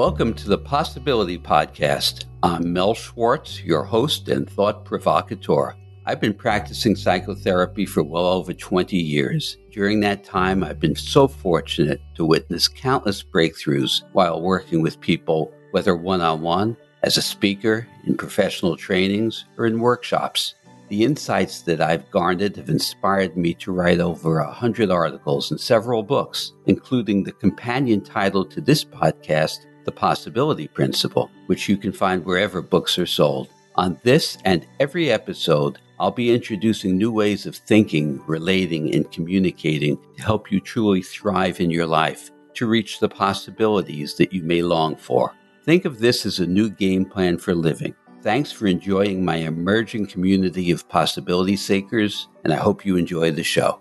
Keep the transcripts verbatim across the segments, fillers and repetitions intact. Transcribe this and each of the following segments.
Welcome to the Possibility Podcast. I'm Mel Schwartz, your host and thought provocateur. I've been practicing psychotherapy for well over twenty years. During that time, I've been so fortunate to witness countless breakthroughs while working with people, whether one-on-one, as a speaker, in professional trainings, or in workshops. The insights that I've garnered have inspired me to write over a hundred articles and several books, including the companion title to this podcast, The Possibility Principle, which you can find wherever books are sold. On this and every episode, I'll be introducing new ways of thinking, relating, and communicating to help you truly thrive in your life, to reach the possibilities that you may long for. Think of this as a new game plan for living. Thanks for enjoying my emerging community of possibility seekers, and I hope you enjoy the show.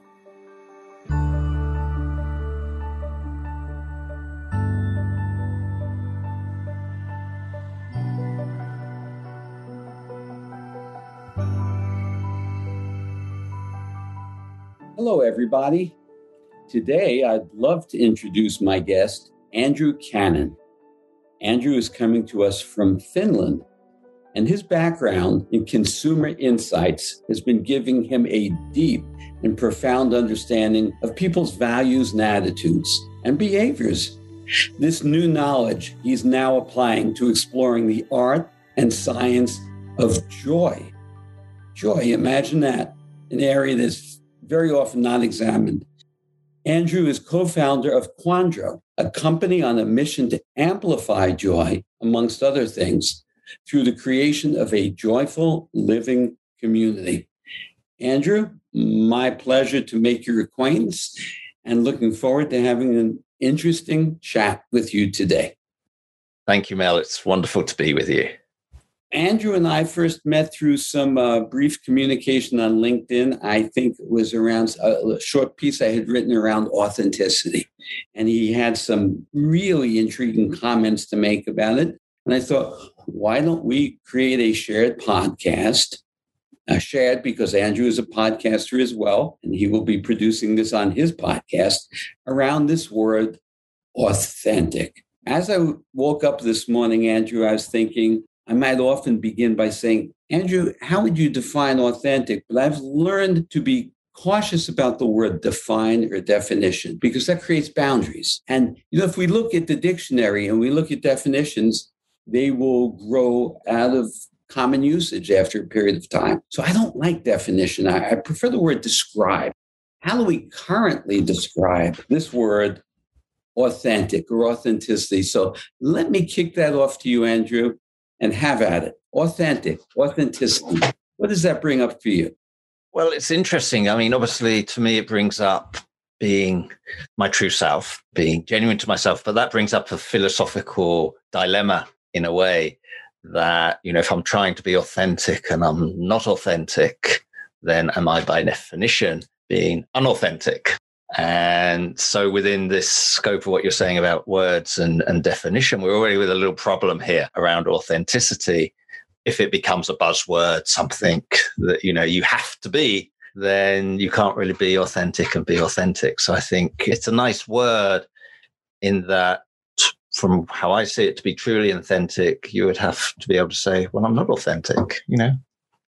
Hello, everybody. Today, I'd love to introduce my guest, Andrew Cannon. Andrew is coming to us from Finland. And his background in consumer insights has been giving him a deep and profound understanding of people's values and attitudes and behaviors. This new knowledge he's now applying to exploring the art and science of joy. Joy, imagine that, an area that's very often not examined. Andrew is co-founder of Quandrum, a company on a mission to amplify joy, amongst other things, through the creation of a joyful living community. Andrew, my pleasure to make your acquaintance and looking forward to having an interesting chat with you today. Thank you, Mel. It's wonderful to be with you. Andrew and I first met through some uh, brief communication on LinkedIn. I think it was around a short piece I had written around authenticity. And he had some really intriguing comments to make about it. And I thought, why don't we create a shared podcast? A shared because Andrew is a podcaster as well, and he will be producing this on his podcast around this word, authentic. As I woke up this morning, Andrew, I was thinking, I might often begin by saying, Andrew, how would you define authentic? But I've learned to be cautious about the word define or definition, because that creates boundaries. And you know, if we look at the dictionary and we look at definitions, they will grow out of common usage after a period of time. So I don't like definition. I, I prefer the word describe. How do we currently describe this word authentic or authenticity? So let me kick that off to you, Andrew, and have at it. Authentic, authenticity. What does that bring up for you? Well, it's interesting. I mean, obviously, to me, it brings up being my true self, being genuine to myself. But that brings up a philosophical dilemma in a way that, you know, if I'm trying to be authentic and I'm not authentic, then am I by definition being unauthentic? And so within this scope of what you're saying about words and, and definition, we're already with a little problem here around authenticity. If it becomes a buzzword, something that, you know, you have to be, then you can't really be authentic and be authentic. So I think it's a nice word in that, from how I see it, to be truly authentic, you would have to be able to say, well, I'm not authentic, you know?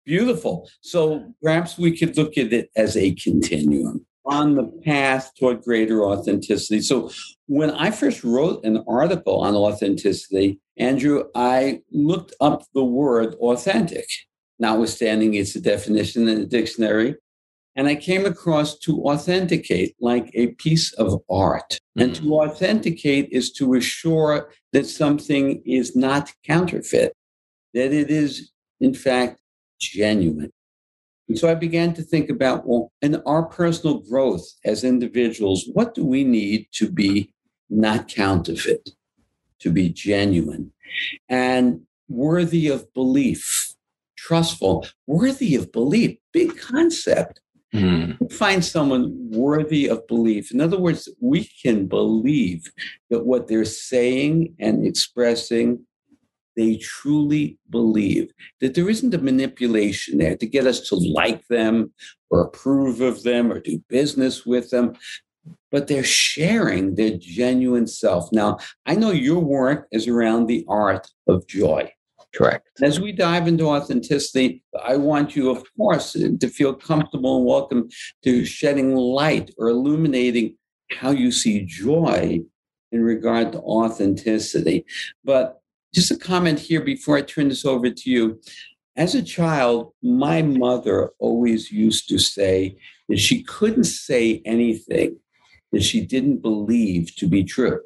Beautiful. So perhaps we could look at it as a continuum on the path toward greater authenticity. So when I first wrote an article on authenticity, Andrew, I looked up the word authentic, notwithstanding it's a definition in the dictionary. And I came across to authenticate like a piece of art. And to authenticate is to assure that something is not counterfeit, that it is, in fact, genuine. And so I began to think about, well, in our personal growth as individuals, what do we need to be not counterfeit, to be genuine and worthy of belief, trustful, worthy of belief, big concept. Mm. Find someone worthy of belief. In other words, we can believe that what they're saying and expressing, they truly believe, that there isn't a manipulation there to get us to like them or approve of them or do business with them. but they're sharing their genuine self. Now, I know your work is around the art of joy. Correct. As we dive into authenticity, I want you, of course, to feel comfortable and welcome to shedding light or illuminating how you see joy in regard to authenticity. But just a comment here before I turn this over to you. As a child, my mother always used to say that she couldn't say anything that she didn't believe to be true.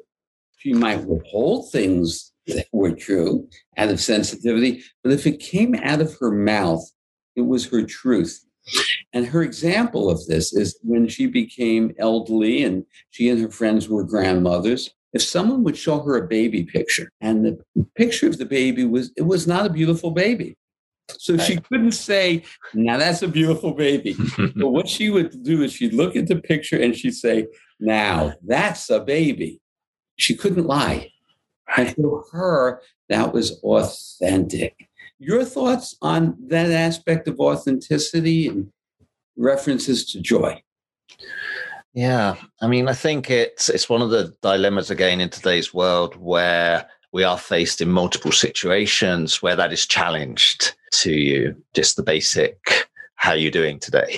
She might withhold things that were true out of sensitivity, but if it came out of her mouth, it was her truth. And her example of this is when she became elderly and she and her friends were grandmothers. If someone would show her a baby picture and the picture of the baby was, it was not a beautiful baby. So she couldn't say, now that's a beautiful baby. But what she would do is she'd look at the picture and she'd say, now that's a baby. She couldn't lie. And for her, that was authentic. Your thoughts on that aspect of authenticity and references to joy? Yeah, I mean, I think it's it's one of the dilemmas again in today's world where we are faced in multiple situations where that is challenged to you. Just the basic, how are you doing today?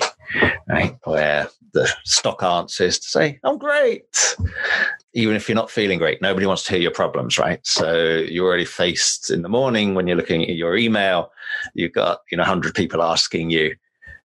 Right? Where the stock answer is to say, I'm great. Even if you're not feeling great, nobody wants to hear your problems, right? So you're already faced in the morning when you're looking at your email, you've got, you know, a hundred people asking you,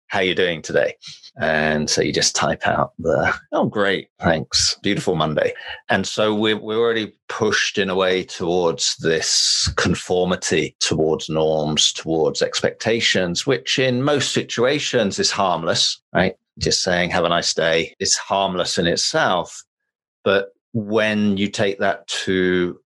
how are you doing today? And so you just type out the, oh, great, thanks, beautiful Monday. And so we're, we're already pushed in a way towards this conformity, towards norms, towards expectations, which in most situations is harmless, right? Just saying, have a nice day. It's harmless in itself. But when you take that to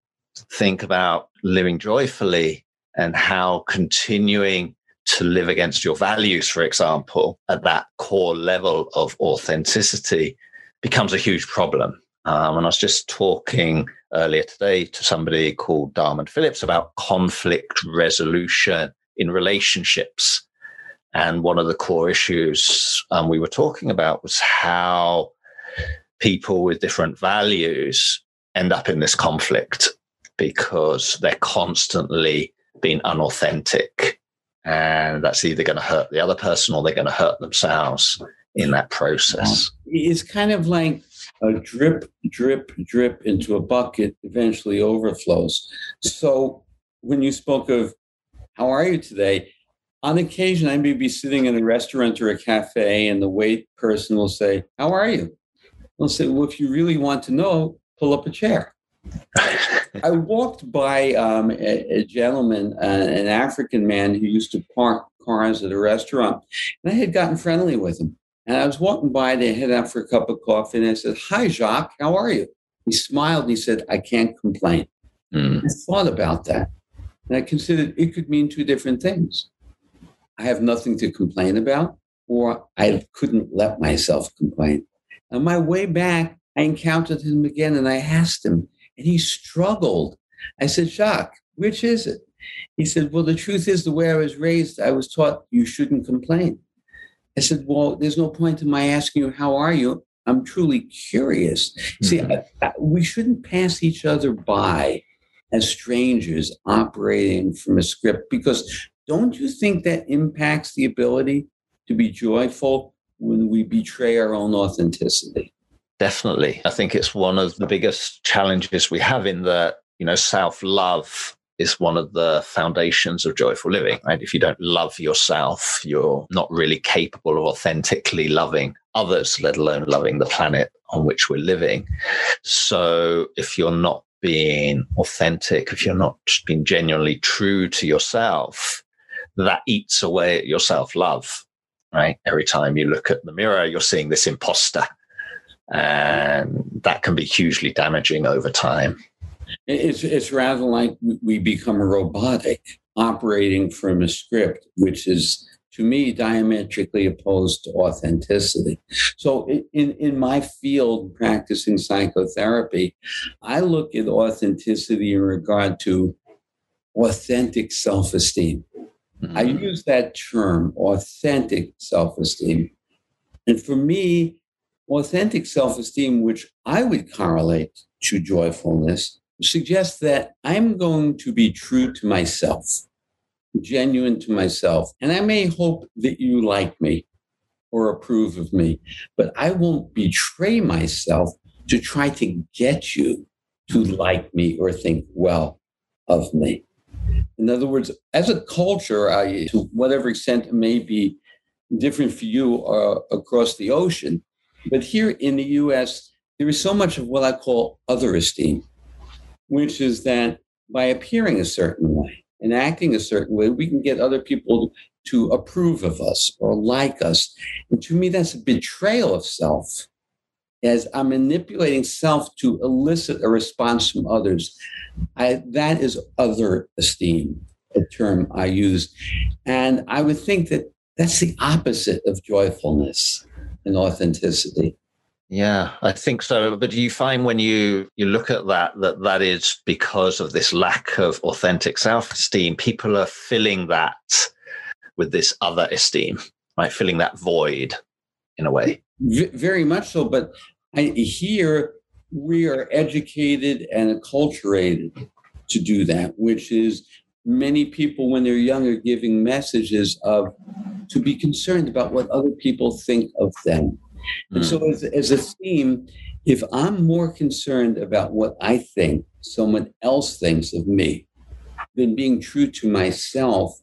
think about living joyfully and how continuing to live against your values, for example, at that core level of authenticity becomes a huge problem. Um, and I was just talking earlier today to somebody called Diamond Phillips about conflict resolution in relationships. And one of the core issues um, we were talking about was how people with different values end up in this conflict because they're constantly being unauthentic. And that's either going to hurt the other person or they're going to hurt themselves in that process. It's kind of like a drip, drip, drip into a bucket eventually overflows. So when you spoke of how are you today, on occasion I may be sitting in a restaurant or a cafe and the wait person will say, how are you? I'll say, well, if you really want to know, pull up a chair. I walked by um, a, a gentleman, uh, an African man who used to park cars at a restaurant, and I had gotten friendly with him. And I was walking by to head out for a cup of coffee, and I said, hi, Jacques, how are you? He smiled and he said, I can't complain. Mm. I thought about that, and I considered it could mean two different things. I have nothing to complain about, or I couldn't let myself complain. On my way back, I encountered him again, and I asked him, and he struggled. I said, Jacques, which is it? He said, well, the truth is the way I was raised, I was taught you shouldn't complain. I said, well, there's no point in my asking you, how are you? I'm truly curious. Mm-hmm. See, I, I, we shouldn't pass each other by as strangers operating from a script, because don't you think that impacts the ability to be joyful when we betray our own authenticity? Definitely. I think it's one of the biggest challenges we have in that, you know, self-love is one of the foundations of joyful living, right? If you don't love yourself, you're not really capable of authentically loving others, let alone loving the planet on which we're living. So if you're not being authentic, if you're not being genuinely true to yourself, that eats away at your self-love, right? Every time you look at the mirror, you're seeing this imposter. And that can be hugely damaging over time. It's it's rather like we become robotic, operating from a script, which is, to me, diametrically opposed to authenticity. So in, in my field, practicing psychotherapy, I look at authenticity in regard to authentic self-esteem. Mm-hmm. I use that term, authentic self-esteem. And for me, authentic self-esteem, which I would correlate to joyfulness, suggests that I'm going to be true to myself, genuine to myself. And I may hope that you like me or approve of me, but I won't betray myself to try to get you to like me or think well of me. In other words, as a culture, I, to whatever extent it may be different for you uh, across the ocean, but here in the U S, there is so much of what I call other esteem, which is that by appearing a certain way and acting a certain way, we can get other people to approve of us or like us. And to me, that's a betrayal of self, as I'm manipulating self to elicit a response from others. I, that is other esteem, a term I use. And I would think that that's the opposite of joyfulness and authenticity. Yeah, I think so. But do you find when you, you look at that, that that is because of this lack of authentic self-esteem, people are filling that with this other esteem, right? Filling that void in a way. V- very much so. But I, here we are educated and acculturated to do that, which is many people when they're young are giving messages of to be concerned about what other people think of them. And mm. so as, as a theme, if I'm more concerned about what I think someone else thinks of me than being true to myself,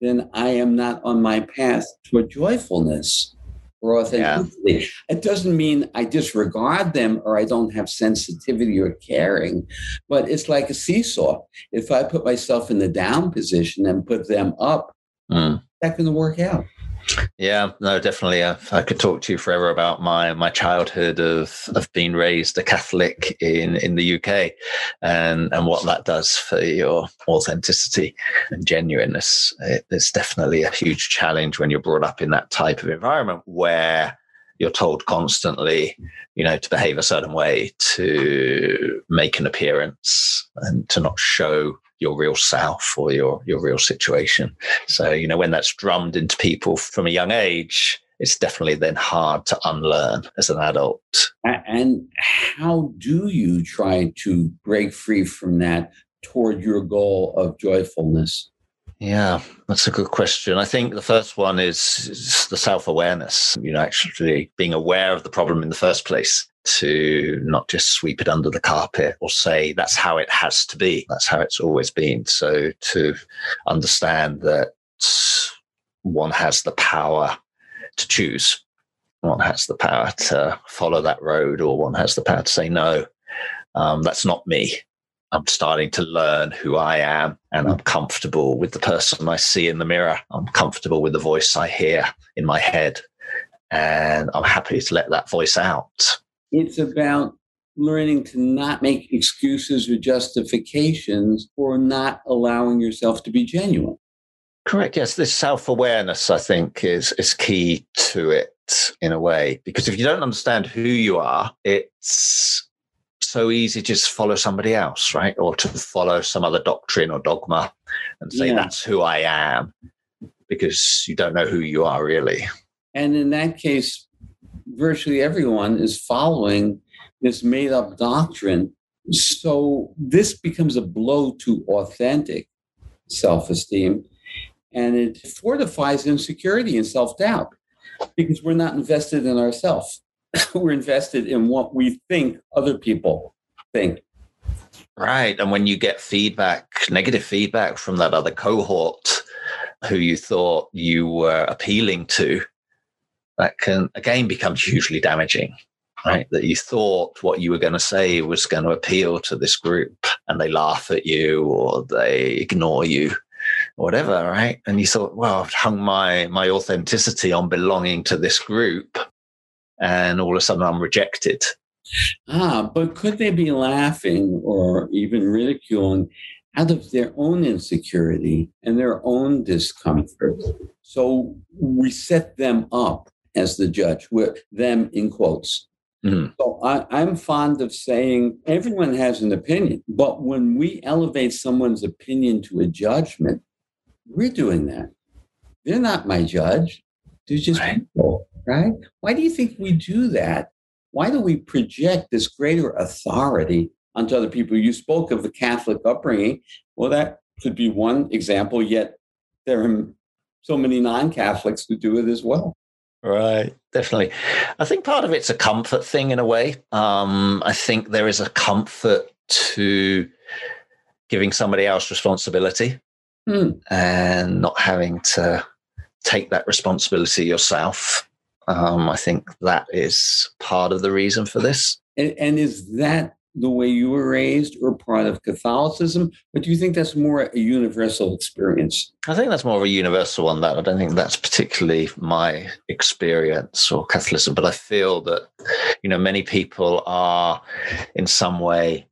then I am not on my path to a joyfulness or authenticity. Yeah. It doesn't mean I disregard them or I don't have sensitivity or caring, but it's like a seesaw. If I put myself in the down position and put them up, mm. that's going to work out. Yeah, no, definitely. I, I could talk to you forever about my my childhood of of being raised a Catholic in, in the U K, and and what that does for your authenticity and genuineness. It, it's definitely a huge challenge when you're brought up in that type of environment where you're told constantly, you know, to behave a certain way, to make an appearance, and to not show your real self or your, your real situation. So, you know, when that's drummed into people from a young age, it's definitely then hard to unlearn as an adult. And how do you try to break free from that toward your goal of joyfulness? Yeah, that's a good question. I think the first one is, is the self-awareness, you know, actually being aware of the problem in the first place, to not just sweep it under the carpet or say that's how it has to be, that's how it's always been. So to understand that one has the power to choose, one has the power to follow that road, or one has the power to say, no, um, that's not me. I'm starting to learn who I am, and I'm comfortable with the person I see in the mirror. I'm comfortable with the voice I hear in my head, and I'm happy to let that voice out. It's about learning to not make excuses or justifications for not allowing yourself to be genuine. Correct. Yes. This self-awareness, I think, is, is key to it in a way, because if you don't understand who you are, it's so easy to just follow somebody else, right? Or to follow some other doctrine or dogma and say, yeah, that's who I am, because you don't know who you are really. And in that case, virtually everyone is following this made-up doctrine. So this becomes a blow to authentic self-esteem, and it fortifies insecurity and self-doubt, because we're not invested in ourselves. We're invested in what we think other people think. Right. And when you get feedback, negative feedback from that other cohort who you thought you were appealing to, that can, again, become hugely damaging, right? That you thought what you were going to say was going to appeal to this group, and they laugh at you or they ignore you or whatever, right? And you thought, well, I've hung my, my authenticity on belonging to this group, and all of a sudden I'm rejected. Ah, but could they be laughing or even ridiculing out of their own insecurity and their own discomfort? So we set them up as the judge, with them in quotes. Mm-hmm. So I, I'm fond of saying everyone has an opinion, but when we elevate someone's opinion to a judgment, we're doing that. They're not my judge. They're just right. people. right? Why do you think we do that? Why do we project this greater authority onto other people? You spoke of the Catholic upbringing. Well, that could be one example, yet there are so many non-Catholics who do it as well. Right, definitely. I think part of it's a comfort thing in a way. Um, I think there is a comfort to giving somebody else responsibility mm. and not having to take that responsibility yourself. Um, I think that is part of the reason for this. And, and is that the way you were raised or part of Catholicism? But do you think that's more a universal experience? I think that's more of a universal one. That I don't think that's particularly my experience or Catholicism, but I feel that, you know, many people are in some way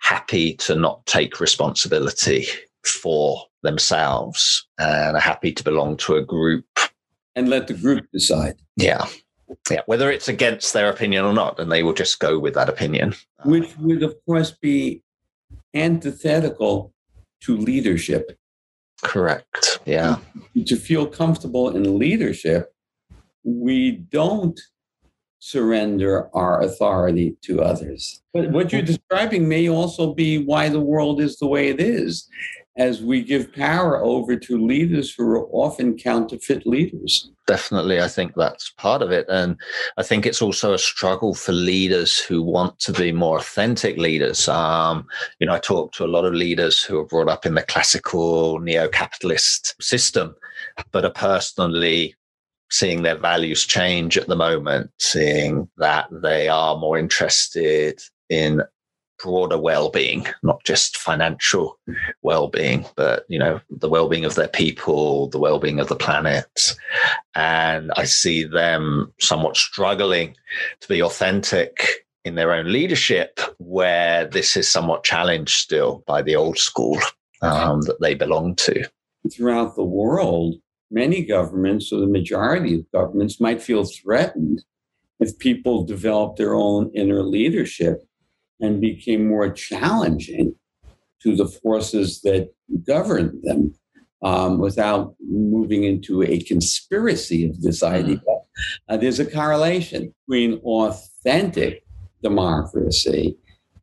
happy to not take responsibility for themselves and are happy to belong to a group. And let the group decide. Yeah. Yeah, whether it's against their opinion or not, and they will just go with that opinion. Which would, of course, be antithetical to leadership. Correct, yeah. To feel comfortable in leadership, we don't surrender our authority to others. But what you're describing may also be why the world is the way it is, as we give power over to leaders who are often counterfeit leaders. Definitely, I think that's part of it. And I think it's also a struggle for leaders who want to be more authentic leaders. Um, you know, I talk to a lot of leaders who are brought up in the classical neo-capitalist system, but are personally seeing their values change at the moment, seeing that they are more interested in broader well-being, not just financial well-being, but, you know, the well-being of their people, the well-being of the planet. And I see them somewhat struggling to be authentic in their own leadership, where this is somewhat challenged still by the old school um, that they belong to. Throughout the world, many governments, or the majority of governments, might feel threatened if people develop their own inner leadership and became more challenging to the forces that govern them, um, without moving into a conspiracy of this idea. Uh, there's a correlation between authentic democracy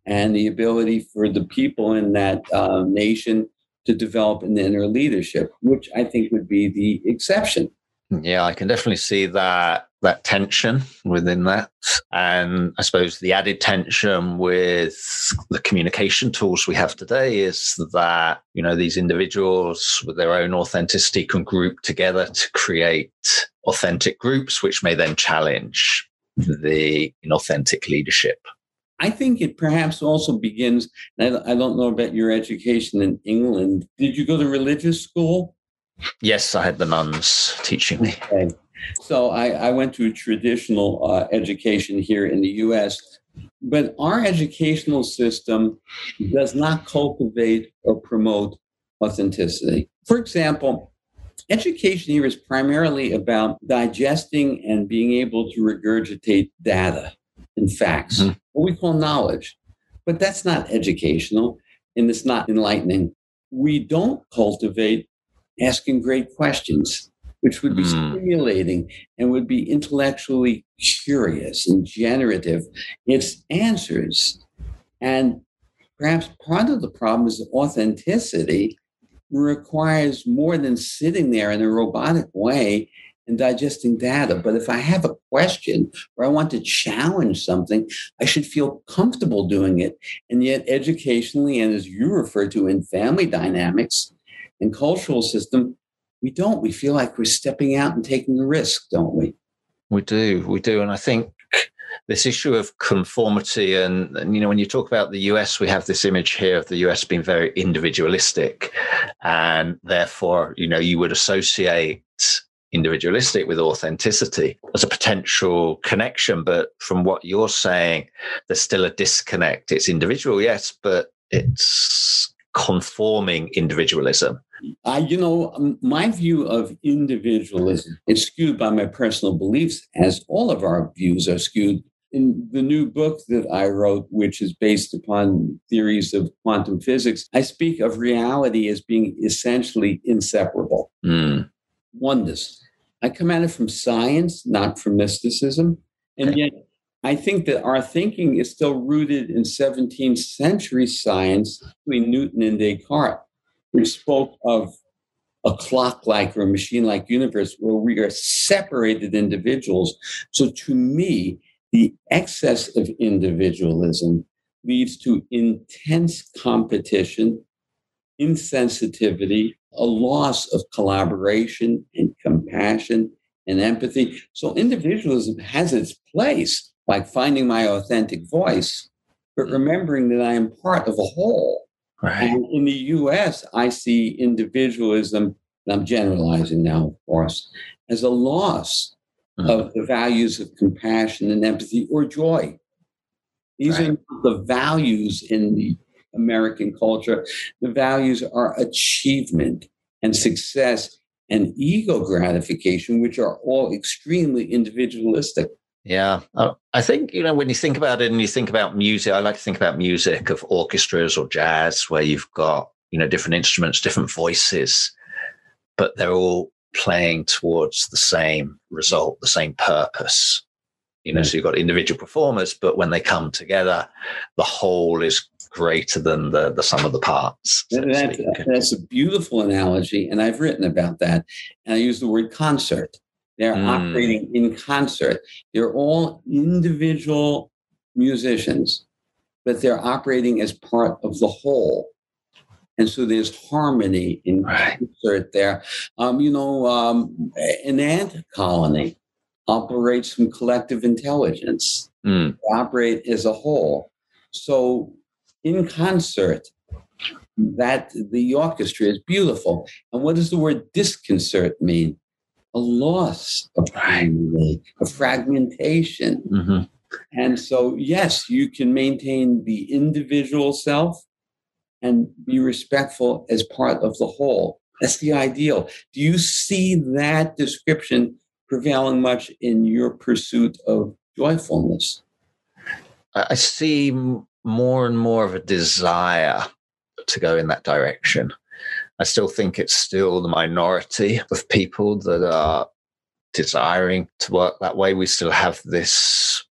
and the ability for the people in that uh, nation to develop an inner leadership, which I think would be the exception. Yeah, I can definitely see that that tension within that. And I suppose the added tension with the communication tools we have today is that, you know, these individuals with their own authenticity can group together to create authentic groups, which may then challenge the inauthentic leadership. I think it perhaps also begins, and I don't know about your education in England. Did you go to religious school? Yes, I had the nuns teaching me. Okay. So I, I went to traditional uh, education here in the U S, but our educational system does not cultivate or promote authenticity. For example, education here is primarily about digesting and being able to regurgitate data and facts, mm-hmm. what we call knowledge. But that's not educational, and it's not enlightening. We don't cultivate asking great questions, which would be mm. stimulating and would be intellectually curious and generative. It's answers. And perhaps part of the problem is that authenticity requires more than sitting there in a robotic way and digesting data. But if I have a question or I want to challenge something, I should feel comfortable doing it. And yet educationally, and as you refer to in family dynamics and cultural system, we don't. We feel like we're stepping out and taking a risk, don't we? We do. We do. And I think this issue of conformity and, and, you know, when you talk about the U S, we have this image here of the U S being very individualistic. And therefore, you know, you would associate individualistic with authenticity as a potential connection. But from what you're saying, there's still a disconnect. It's individual, yes, but it's conforming individualism. Uh, you know, my view of individualism is skewed by my personal beliefs, as all of our views are skewed. In the new book that I wrote, which is based upon theories of quantum physics, I speak of reality as being essentially inseparable. Mm. Oneness. I come at it from science, not from mysticism. And okay. yet I think that our thinking is still rooted in seventeenth century science, between Newton and Descartes, which spoke of a clock-like or a machine-like universe where we are separated individuals. So to me, the excess of individualism leads to intense competition, insensitivity, a loss of collaboration and compassion and empathy. So individualism has its place, like finding my authentic voice, but remembering that I am part of a whole. Right. And in the U S, I see individualism, and I'm generalizing now, of course, as a loss mm-hmm. of the values of compassion and empathy or joy. These right. are the values in the American culture. The values are achievement and success and ego gratification, which are all extremely individualistic. Yeah, I think, you know, when you think about it and you think about music, I like to think about music of orchestras or jazz where you've got, you know, different instruments, different voices, but they're all playing towards the same result, the same purpose. You know, mm-hmm. so you've got individual performers, but when they come together, the whole is greater than the, the sum of the parts. So that's, that's a beautiful analogy, and I've written about that. And I use the word concert. They're mm. operating in concert. They're all individual musicians, but they're operating as part of the whole. And so there's harmony in right. concert there. Um, you know, um, an ant colony operates from collective intelligence. Mm. They operate as a whole. So in concert, that the orchestra is beautiful. And what does the word disconcert mean? A loss of harmony, a fragmentation. Mm-hmm. And so, yes, you can maintain the individual self and be respectful as part of the whole. That's the ideal. Do you see that description prevailing much in your pursuit of joyfulness? I see more and more of a desire to go in that direction. I still think it's still the minority of people that are desiring to work that way. We still have this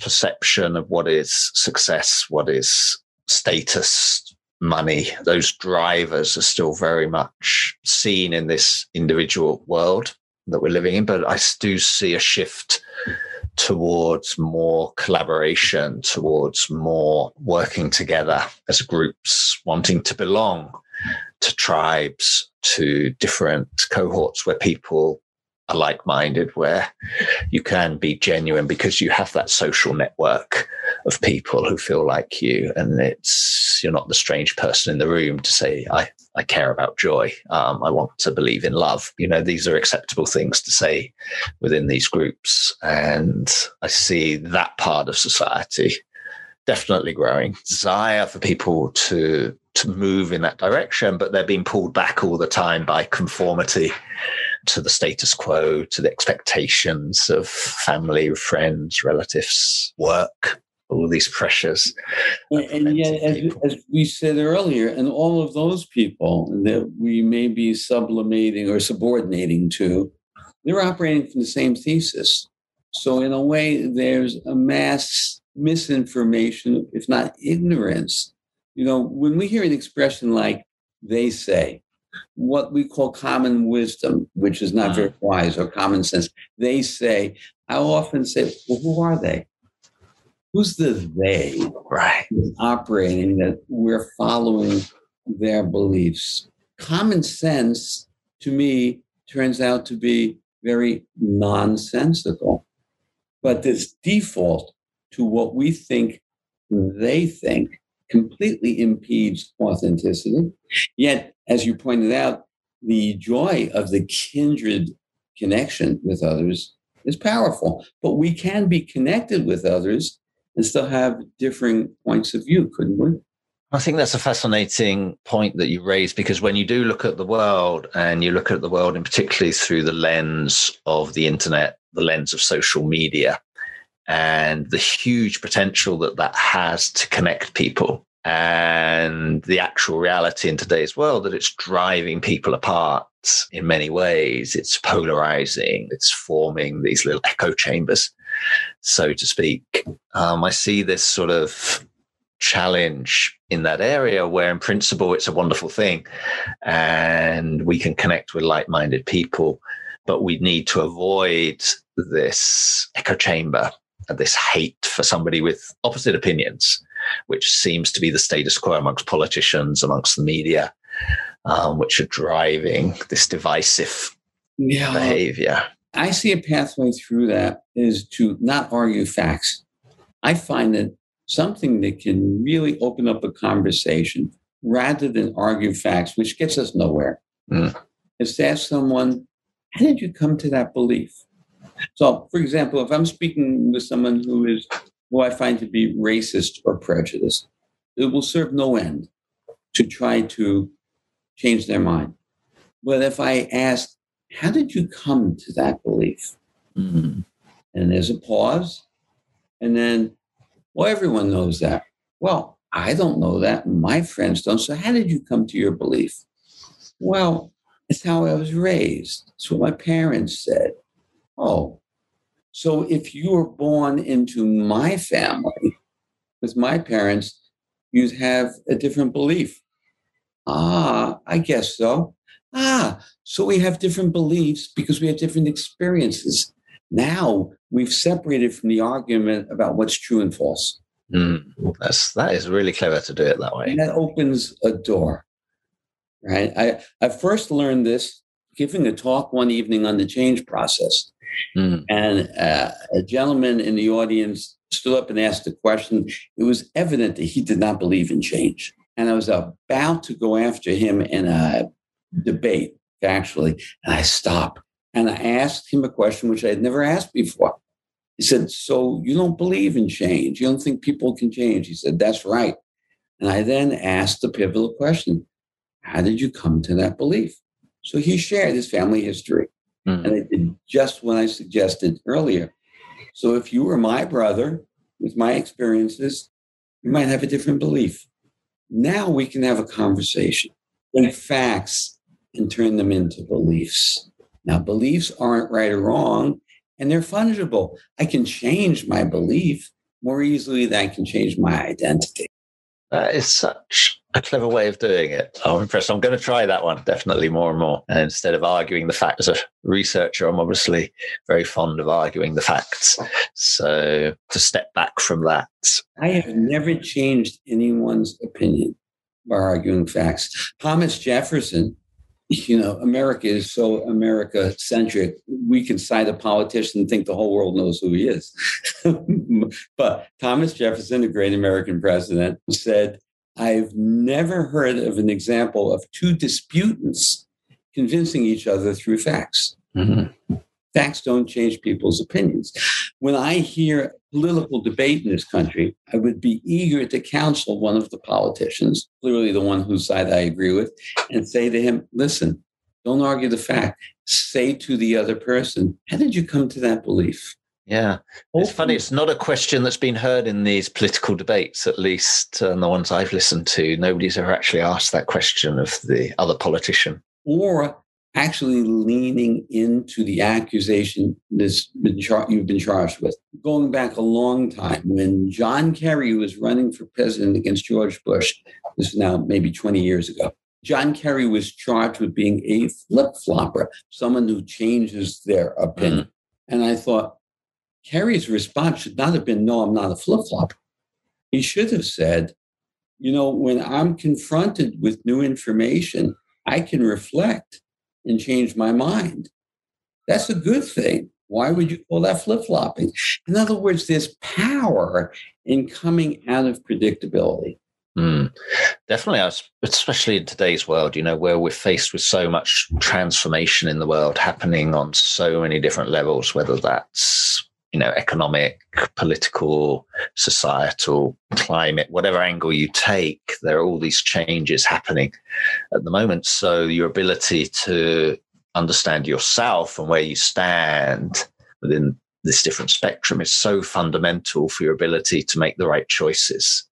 perception of what is success, what is status, money. Those drivers are still very much seen in this individual world that we're living in. But I do see a shift towards more collaboration, towards more working together as groups, wanting to belong to tribes, to different cohorts where people are like-minded, where you can be genuine because you have that social network of people who feel like you. And it's, you're not the strange person in the room to say, I, I care about joy. Um, I want to believe in love. You know, these are acceptable things to say within these groups. And I see that part of society definitely growing. Desire for people to to move in that direction, but they're being pulled back all the time by conformity to the status quo, to the expectations of family, friends, relatives, work, all these pressures. And, and yet, as, as we said earlier, and all of those people that we may be sublimating or subordinating to, they're operating from the same thesis. So in a way, there's a mass misinformation, if not ignorance. You know, when we hear an expression like they say, what we call common wisdom, which is not very wise, or common sense, they say, I often say, well, who are they? Who's the they right. operating that we're following their beliefs? Common sense, to me, turns out to be very nonsensical. But this default to what we think they think completely impedes authenticity. Yet, as you pointed out, the joy of the kindred connection with others is powerful. But we can be connected with others and still have differing points of view, couldn't we? I think that's a fascinating point that you raise, because when you do look at the world, and you look at the world in particularly through the lens of the internet, the lens of social media, and the huge potential that that has to connect people, and the actual reality in today's world that it's driving people apart in many ways. It's polarizing. It's forming these little echo chambers, so to speak. Um, I see this sort of challenge in that area where in principle it's a wonderful thing and we can connect with like-minded people, but we need to avoid this echo chamber and this hate for somebody with opposite opinions, which seems to be the status quo amongst politicians, amongst the media, um, which are driving this divisive yeah. behavior. I see a pathway through that is to not argue facts. I find that something that can really open up a conversation rather than argue facts, which gets us nowhere, mm. is to ask someone, how did you come to that belief? So, for example, if I'm speaking with someone who is who I find to be racist or prejudiced, it will serve no end to try to change their mind. But if I ask, how did you come to that belief? Mm-hmm. And there's a pause. And then, well, everyone knows that. Well, I don't know that. My friends don't. So how did you come to your belief? Well, it's how I was raised. It's what my parents said. Oh, so if you were born into my family with my parents, you'd have a different belief. Ah, I guess so. Ah, so we have different beliefs because we have different experiences. Now we've separated from the argument about what's true and false. Mm, that's, that is really clever to do it that way. And that opens a door, right? I, I first learned this giving a talk one evening on the change process. Mm. And uh, a gentleman in the audience stood up and asked a question. It was evident that he did not believe in change. And I was about to go after him in a debate, actually. And I stopped. And I asked him a question which I had never asked before. He said, so you don't believe in change? You don't think people can change? He said, that's right. And I then asked the pivotal question, how did you come to that belief? So he shared his family history. Mm. And I did just what I suggested earlier. So if you were my brother with my experiences, you might have a different belief. Now we can have a conversation, take facts and turn them into beliefs. Now, beliefs aren't right or wrong, and they're fungible. I can change my belief more easily than I can change my identity. That is such a clever way of doing it. I'm impressed. I'm going to try that one, definitely, more and more. And instead of arguing the facts, as a researcher, I'm obviously very fond of arguing the facts. So to step back from that. I have never changed anyone's opinion by arguing facts. Thomas Jefferson, you know, America is so America-centric. We can cite a politician and think the whole world knows who he is. But Thomas Jefferson, the great American president, said, I've never heard of an example of two disputants convincing each other through facts. Mm-hmm. Facts don't change people's opinions. When I hear political debate in this country, I would be eager to counsel one of the politicians, clearly the one whose side I agree with, and say to him, listen, don't argue the fact. Say to the other person, how did you come to that belief? Yeah. It's funny. It's not a question that's been heard in these political debates, at least um, the ones I've listened to. Nobody's ever actually asked that question of the other politician. Or actually leaning into the accusation that's been char- you've been charged with. Going back a long time, when John Kerry was running for president against George Bush, this is now maybe twenty years ago, John Kerry was charged with being a flip-flopper, someone who changes their opinion. Mm. And I thought, Kerry's response should not have been, no, I'm not a flip-flopper. He should have said, you know, when I'm confronted with new information, I can reflect and change my mind. That's a good thing. Why would you call that flip-flopping? In other words, there's power in coming out of predictability. Mm, definitely, especially in today's world, you know, where we're faced with so much transformation in the world happening on so many different levels, whether that's, you know, economic, political, societal, climate, whatever angle you take, there are all these changes happening at the moment. So your ability to understand yourself and where you stand within this different spectrum is so fundamental for your ability to make the right choices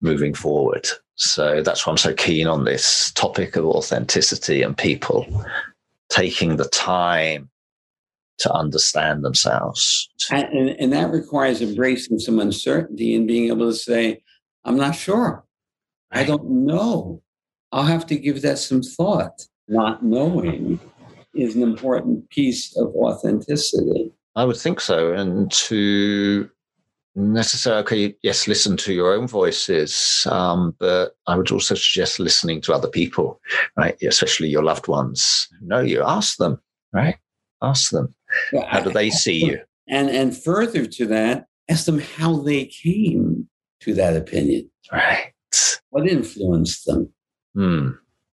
moving forward. So that's why I'm so keen on this topic of authenticity and people taking the time to understand themselves. And, and that requires embracing some uncertainty and being able to say, I'm not sure. I don't know. I'll have to give that some thought. Not knowing is an important piece of authenticity. I would think so. And to necessarily, okay, yes, listen to your own voices, um, but I would also suggest listening to other people, right? Especially your loved ones. No, you ask them, right? Ask them. Well, how do they see you? And and further to that, ask them how they came to that opinion. Right. What influenced them? Hmm.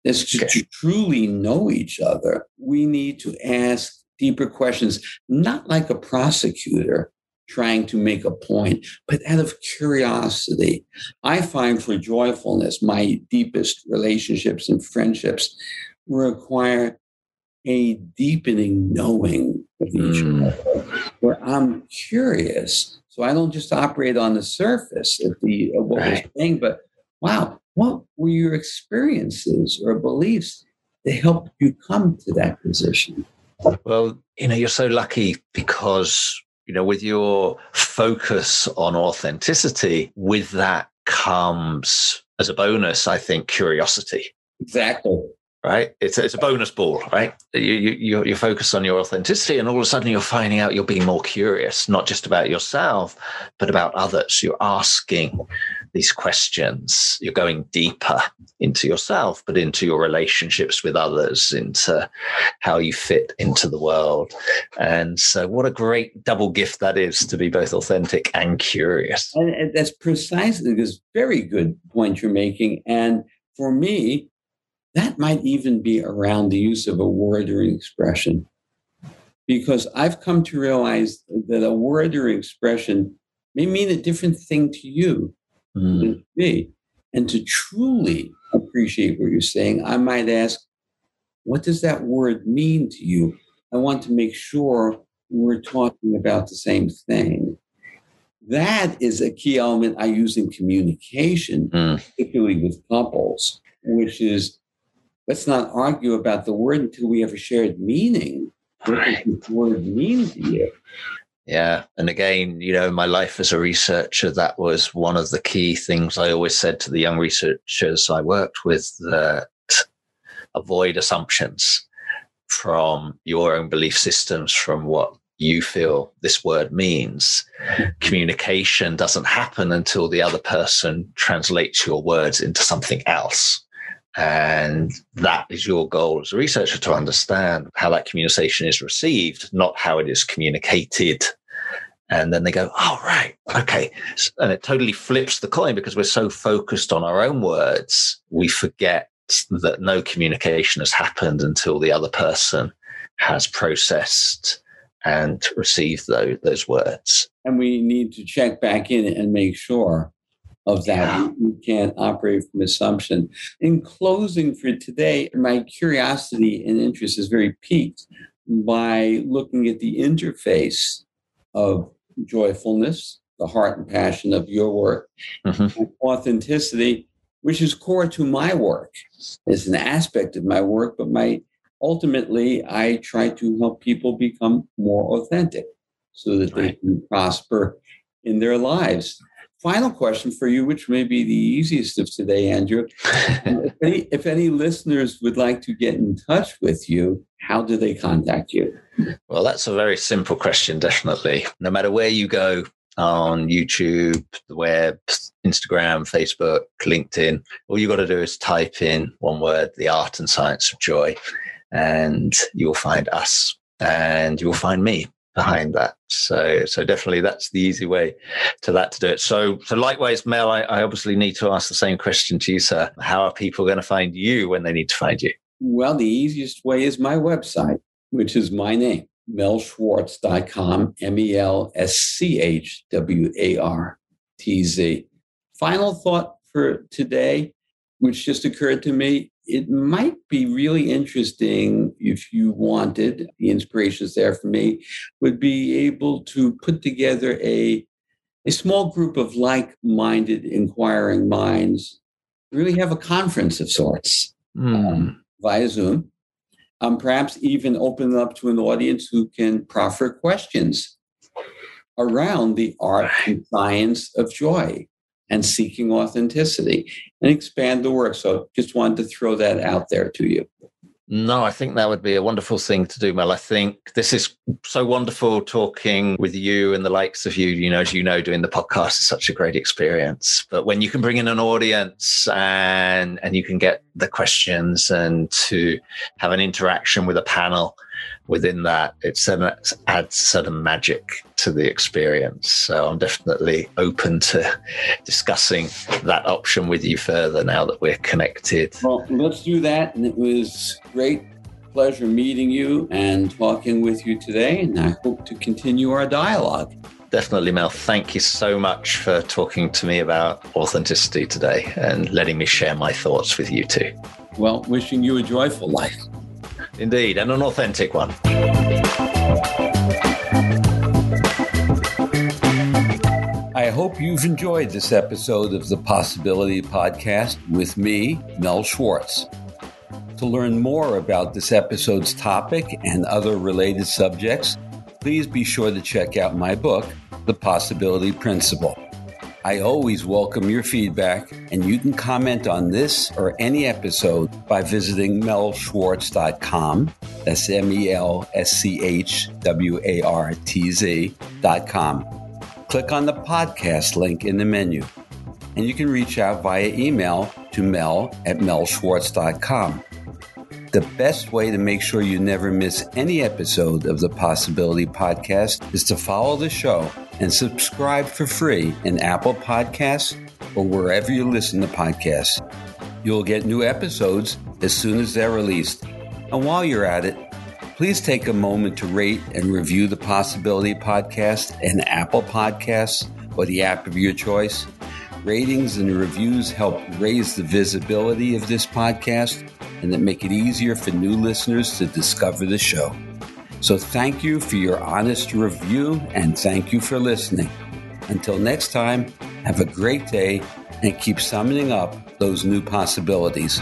It's to, okay. to truly know each other, we need to ask deeper questions, not like a prosecutor trying to make a point, but out of curiosity. I find for joyfulness, my deepest relationships and friendships require a deepening knowing of each mm. other, where I'm curious. So I don't just operate on the surface of, the, of what right. we're saying, but wow, what were your experiences or beliefs that helped you come to that position? Well, you know, you're so lucky because, you know, with your focus on authenticity, with that comes as a bonus, I think, curiosity. Exactly. Right? It's a, it's a bonus ball, right? You, you, you focus on your authenticity and all of a sudden you're finding out you're being more curious, not just about yourself, but about others. You're asking these questions. You're going deeper into yourself, but into your relationships with others, into how you fit into the world. And so what a great double gift that is, to be both authentic and curious. And that's precisely this very good point you're making. And for me, that might even be around the use of a word or an expression, because I've come to realize that a word or expression may mean a different thing to you mm. than to me. And to truly appreciate what you're saying, I might ask, what does that word mean to you? I want to make sure we're talking about the same thing. That is a key element I use in communication, mm. particularly with couples, which is, let's not argue about the word until we have a shared meaning. What right. does the word mean to you? Yeah. And again, you know, in my life as a researcher, that was one of the key things I always said to the young researchers I worked with, that avoid assumptions from your own belief systems, from what you feel this word means. Communication doesn't happen until the other person translates your words into something else. And that is your goal as a researcher, to understand how that communication is received, not how it is communicated. And then they go, oh, right, okay. And it totally flips the coin, because we're so focused on our own words, we forget that no communication has happened until the other person has processed and received those, those words. And we need to check back in and make sure of that. You can't operate from assumption. In closing for today, my curiosity and interest is very piqued by looking at the interface of joyfulness, the heart and passion of your work, mm-hmm. and authenticity, which is core to my work. It's an aspect of my work, but my ultimately, I try to help people become more authentic so that right. they can prosper in their lives. Final question for you, which may be the easiest of today, Andrew. if, any, if any listeners would like to get in touch with you, how do they contact you? Well, that's a very simple question, definitely. No matter where you go, on YouTube, the web, Instagram, Facebook, LinkedIn, all you got to do is type in one word, The Art and Science of Joy, and you'll find us, and you'll find me behind that. So so definitely that's the easy way to that to do it. So so likewise, Mel, I, I obviously need to ask the same question to you, sir. How are people going to find you when they need to find you? Well, the easiest way is my website, which is my name, mel schwartz dot com, M E L S C H W A R T Z. Final thought for today, which just occurred to me. It might be really interesting if you wanted, the inspirations there for me, would be able to put together a a small group of like-minded, inquiring minds really have a conference of sorts mm. um, via Zoom, um, perhaps even open up to an audience who can proffer questions around the art and science of joy and seeking authenticity and expand the work. So just wanted to throw that out there to you. No, I think that would be a wonderful thing to do, Mel. I think this is so wonderful talking with you and the likes of you, you know, as you know, doing the podcast is such a great experience. But when you can bring in an audience and and you can get the questions and to have an interaction with a panel within that, it adds certain magic to the experience. So I'm definitely open to discussing that option with you further now that we're connected. Well, let's do that. And it was a great pleasure meeting you and talking with you today. And I hope to continue our dialogue. Definitely, Mel. Thank you so much for talking to me about authenticity today and letting me share my thoughts with you too. Well, wishing you a joyful life. Indeed, and an authentic one. I hope you've enjoyed this episode of The Possibility Podcast with me, Mel Schwartz. To learn more about this episode's topic and other related subjects, please be sure to check out my book, The Possibility Principle. I always welcome your feedback, and you can comment on this or any episode by visiting mel schwartz dot com. That's M E L S C H W A R T Z dot com. Click on the podcast link in the menu, and you can reach out via email to mel at mel schwartz dot com. The best way to make sure you never miss any episode of The Possibility Podcast is to follow the show and subscribe for free in Apple Podcasts or wherever you listen to podcasts. You'll get new episodes as soon as they're released. And while you're at it, please take a moment to rate and review The Possibility Podcast in Apple Podcasts or the app of your choice. Ratings and reviews help raise the visibility of this podcast and that make it easier for new listeners to discover the show. So thank you for your honest review and thank you for listening. Until next time, have a great day and keep summoning up those new possibilities.